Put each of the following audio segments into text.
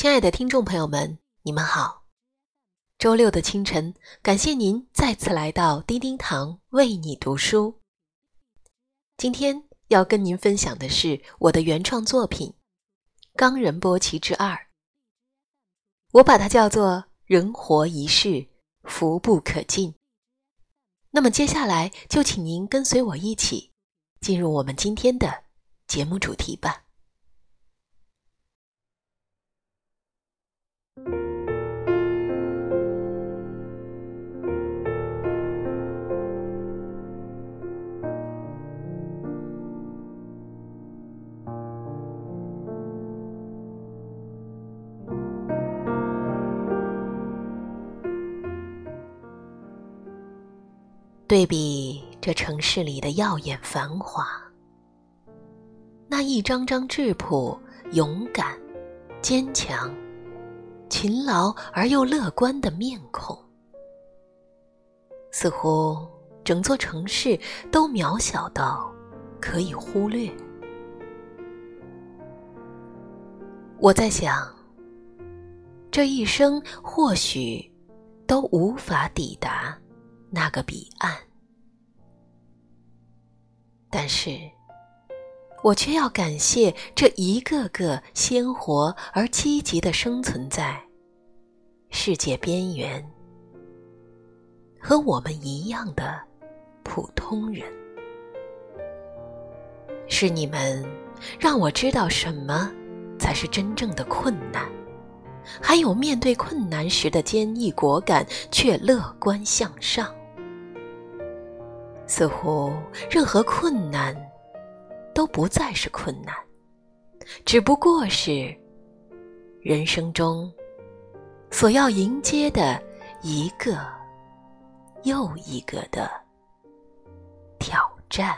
亲爱的听众朋友们，你们好。周六的清晨，感谢您再次来到丁丁堂为你读书。今天要跟您分享的是我的原创作品《冈仁波齐之二》，我把它叫做人活一世，福不可尽。那么接下来就请您跟随我一起进入我们今天的节目主题吧。对比这城市里的耀眼繁华，那一张张质朴、勇敢、坚强、勤劳而又乐观的面孔，似乎整座城市都渺小到可以忽略。我在想，这一生或许都无法抵达那个彼岸，但是我却要感谢这一个个鲜活而积极地生存在世界边缘和我们一样的普通人。是你们让我知道什么才是真正的困难，还有面对困难时的坚毅果敢却乐观向上。似乎任何困难都不再是困难，只不过是人生中所要迎接的一个又一个的挑战。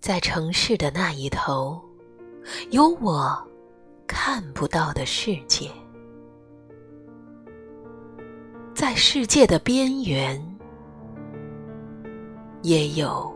在城市的那一头，有我看不到的世界，在世界的边缘，也有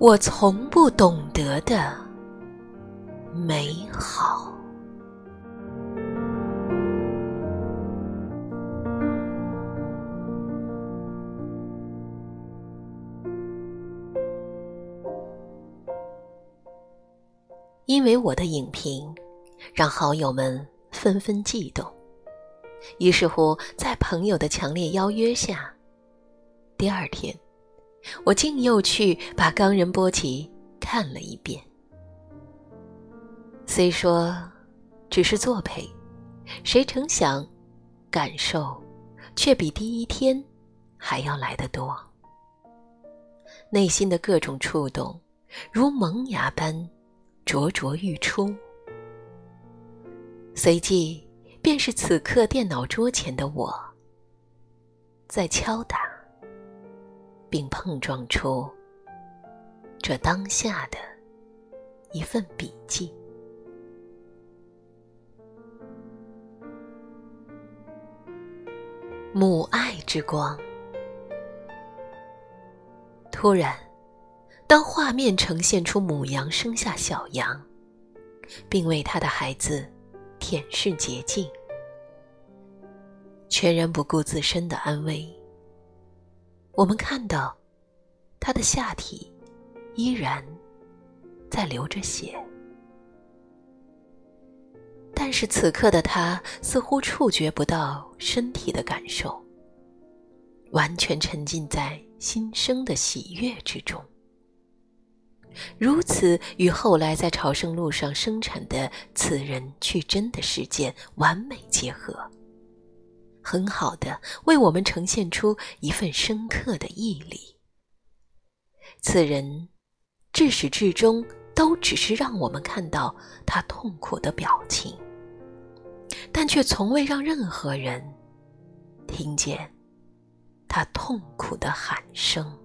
我从不懂得的美好。因为我的影评，让好友们纷纷悸动，于是乎在朋友的强烈邀约下，第二天我竟又去把冈仁波齐看了一遍。虽说只是作陪，谁成想感受却比第一天还要来得多。内心的各种触动如萌芽般灼灼欲出，随即便是此刻电脑桌前的我，在敲打并碰撞出这当下的一份笔记。母爱之光。突然当画面呈现出母羊生下小羊，并为他的孩子舔舐洁净，全然不顾自身的安危，我们看到他的下体依然在流着血，但是此刻的他似乎触觉不到身体的感受，完全沉浸在新生的喜悦之中。如此与后来在朝圣路上生产的此人去真的事件完美结合，很好的为我们呈现出一份深刻的毅力。此人至始至终都只是让我们看到他痛苦的表情，但却从未让任何人听见他痛苦的喊声。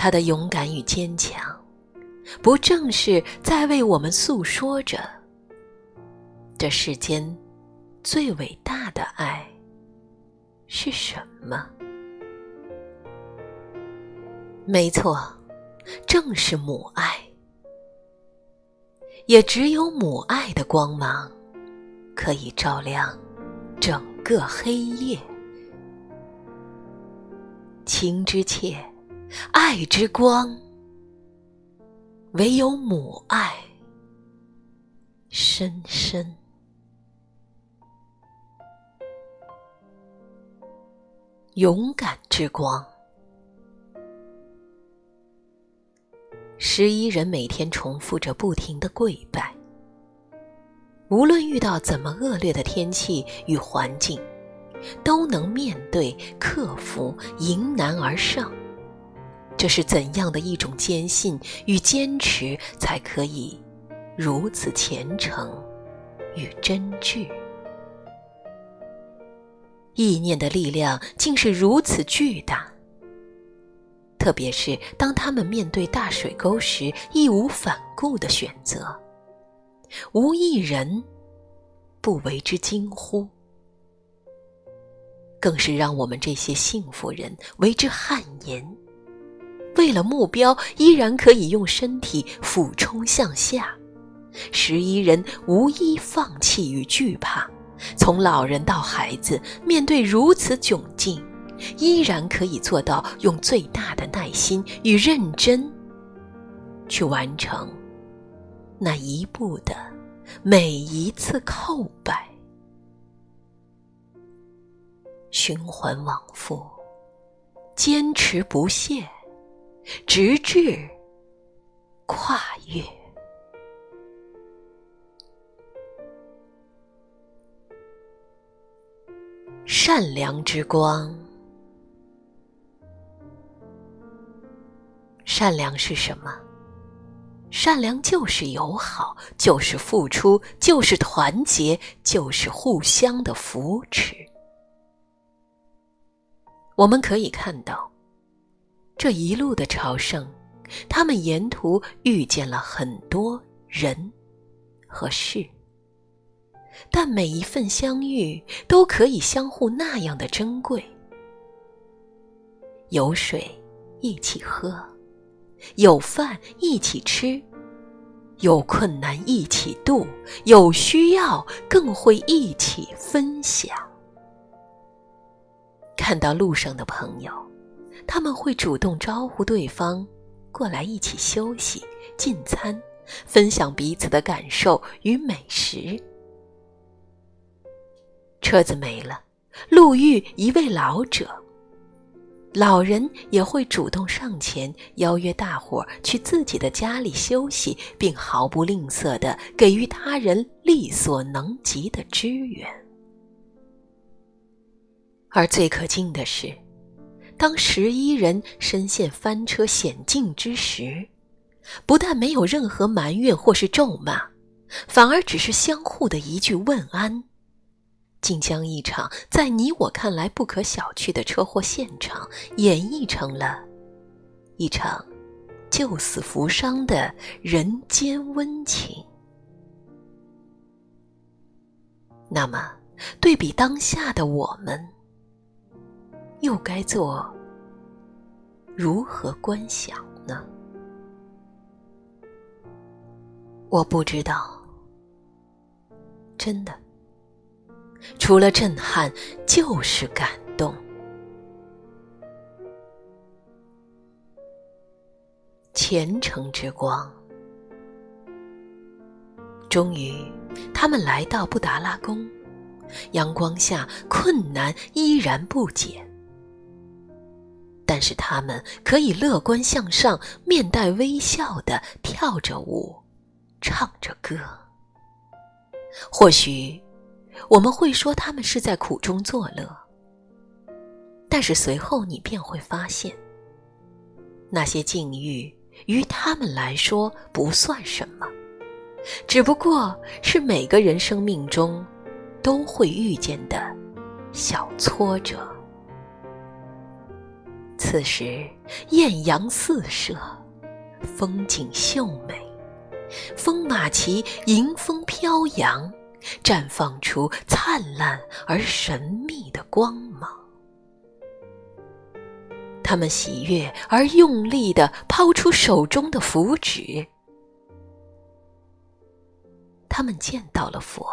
他的勇敢与坚强，不正是在为我们诉说着这世间最伟大的爱是什么？没错，正是母爱。也只有母爱的光芒，可以照亮整个黑夜。情之切，爱之光，唯有母爱深深。勇敢之光。11人每天重复着不停的跪拜，无论遇到怎么恶劣的天气与环境，都能面对、克服、迎难而上。这是怎样的一种坚信与坚持，才可以如此虔诚与真挚？意念的力量竟是如此巨大，特别是当他们面对大水沟时，义无反顾的选择，无一人不为之惊呼，更是让我们这些幸福人为之汗颜。为了目标，依然可以用身体俯冲向下。11人无一放弃与惧怕，从老人到孩子，面对如此窘境，依然可以做到用最大的耐心与认真去完成那一步的每一次叩拜。循环往复，坚持不懈，直至跨越。善良之光。善良是什么？善良就是友好，就是付出，就是团结，就是互相的扶持。我们可以看到，这一路的朝圣，他们沿途遇见了很多人和事，但每一份相遇都可以相互那样的珍贵。有水一起喝，有饭一起吃，有困难一起度，有需要更会一起分享。看到路上的朋友，他们会主动招呼对方过来一起休息、进餐，分享彼此的感受与美食。车子没了，路遇一位老者，老人也会主动上前邀约大伙去自己的家里休息，并毫不吝啬地给予他人力所能及的支援。而最可敬的是，当11人身陷翻车险境之时，不但没有任何埋怨或是咒骂，反而只是相互的一句问安，竟将一场在你我看来不可小觑的车祸现场演绎成了一场救死扶伤的人间温情。那么，对比当下的我们，又该做如何观想呢？我不知道，真的。除了震撼，就是感动。虔诚之光。终于，他们来到布达拉宫，阳光下，困难依然不减，但是他们可以乐观向上，面带微笑地跳着舞，唱着歌。或许我们会说他们是在苦中作乐，但是随后你便会发现，那些境遇于他们来说不算什么，只不过是每个人生命中都会遇见的小挫折。此时艳阳四射，风景秀美，风马旗迎风飘扬，绽放出灿烂而神秘的光芒。他们喜悦而用力地抛出手中的符纸。他们见到了佛，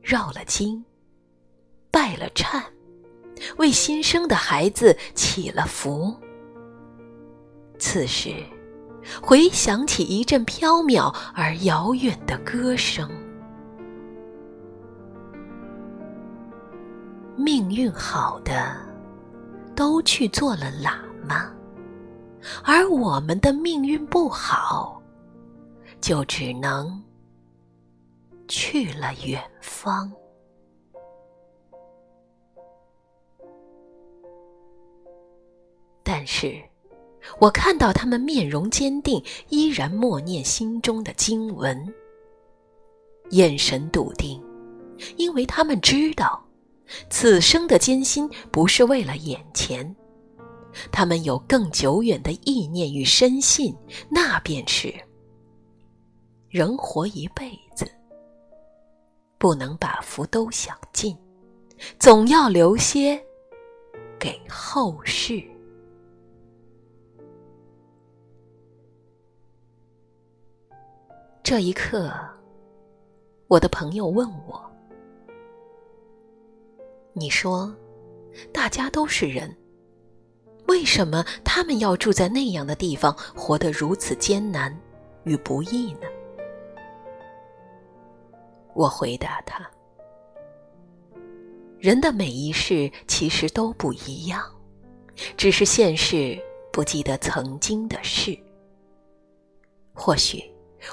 绕了经，拜了忏，为新生的孩子起了福。此时回想起一阵飘渺而遥远的歌声。命运好的都去做了喇嘛，而我们的命运不好，就只能去了远方。但是我看到他们面容坚定，依然默念心中的经文，眼神笃定，因为他们知道此生的艰辛不是为了眼前，他们有更久远的意念与深信，那便是人活一辈子，不能把福都享尽，总要留些给后世。这一刻，我的朋友问我，你说大家都是人，为什么他们要住在那样的地方，活得如此艰难与不易呢？我回答他，人的每一世其实都不一样，只是现世不记得曾经的事。或许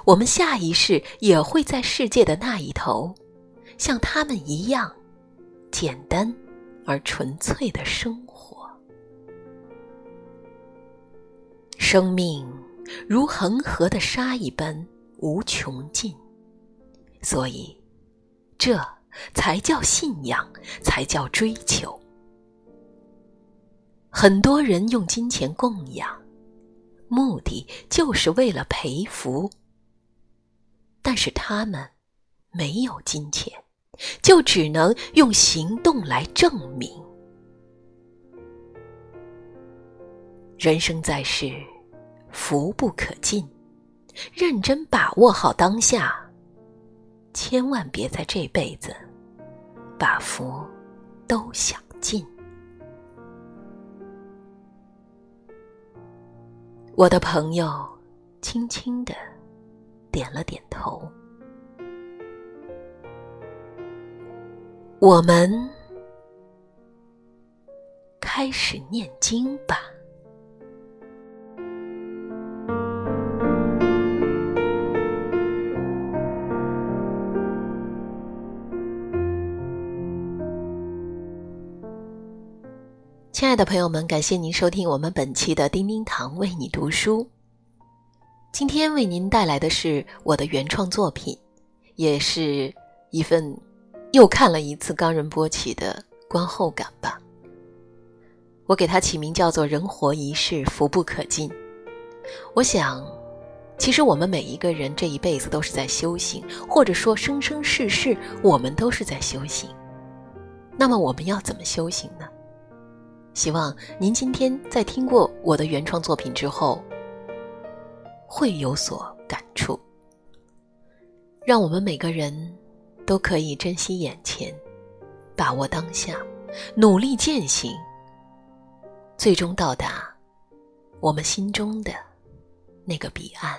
我们下一世也会在世界的那一头，像他们一样简单而纯粹的生活。生命如恒河的沙一般无穷尽，所以这才叫信仰，才叫追求。很多人用金钱供养，目的就是为了培福，但是他们没有金钱，就只能用行动来证明。人生在世，福不可尽，认真把握好当下，千万别在这辈子把福都享尽。我的朋友轻轻地点了点头。我们开始念经吧。亲爱的朋友们，感谢您收听我们本期的叮叮堂为你读书。今天为您带来的是我的原创作品，也是一份又看了一次冈仁波齐的观后感吧。我给它起名叫做人活一世，福不可尽。我想其实我们每一个人这一辈子都是在修行，或者说生生世世我们都是在修行。那么我们要怎么修行呢？希望您今天在听过我的原创作品之后会有所感触。让我们每个人都可以珍惜眼前，把握当下，努力践行，最终到达我们心中的那个彼岸。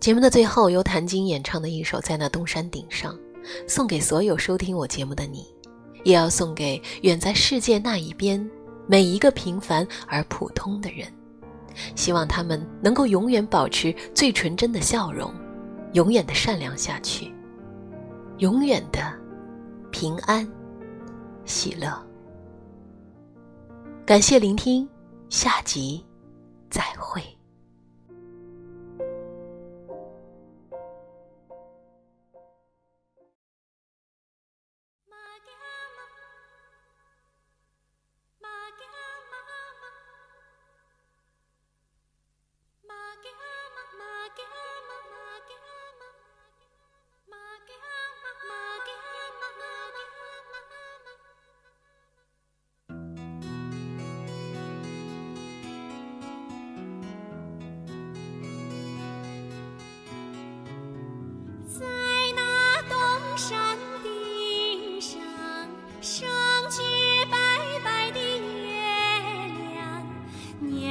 节目的最后，由谭晶演唱的一首《在那东山顶上》，送给所有收听我节目的你，也要送给远在世界那一边每一个平凡而普通的人，希望他们能够永远保持最纯真的笑容，永远的善良下去，永远的平安喜乐。感谢聆听，下集再会。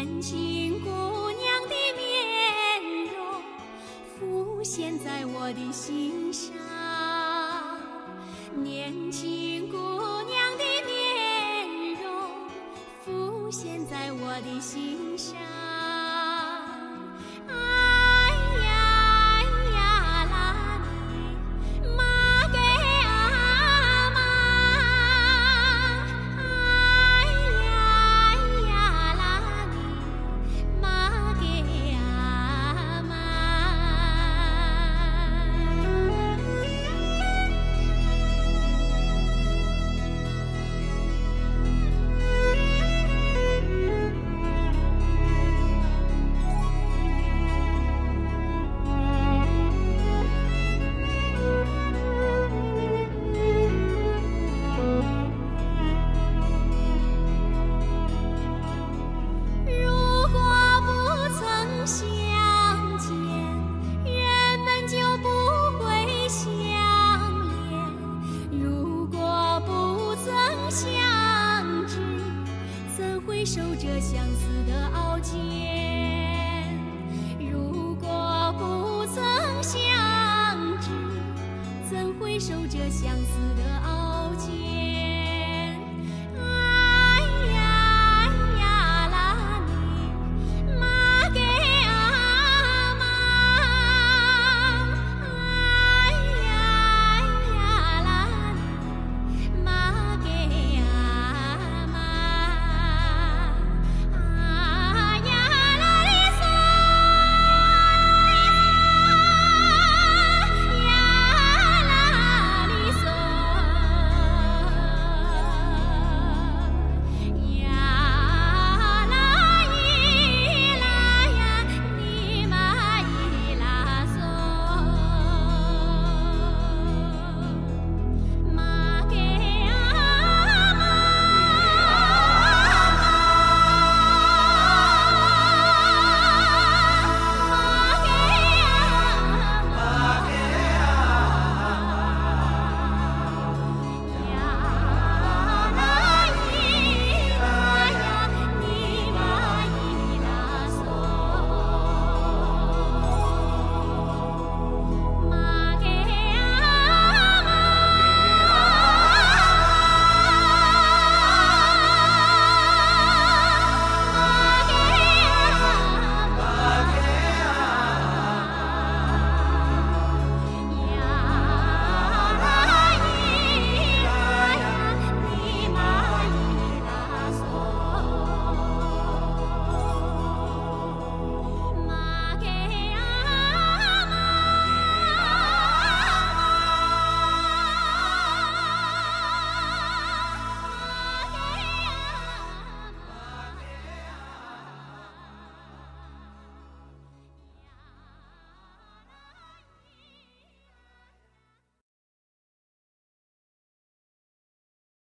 年轻姑娘的面容浮现在我的心上，年轻姑娘的面容浮现在我的心上。相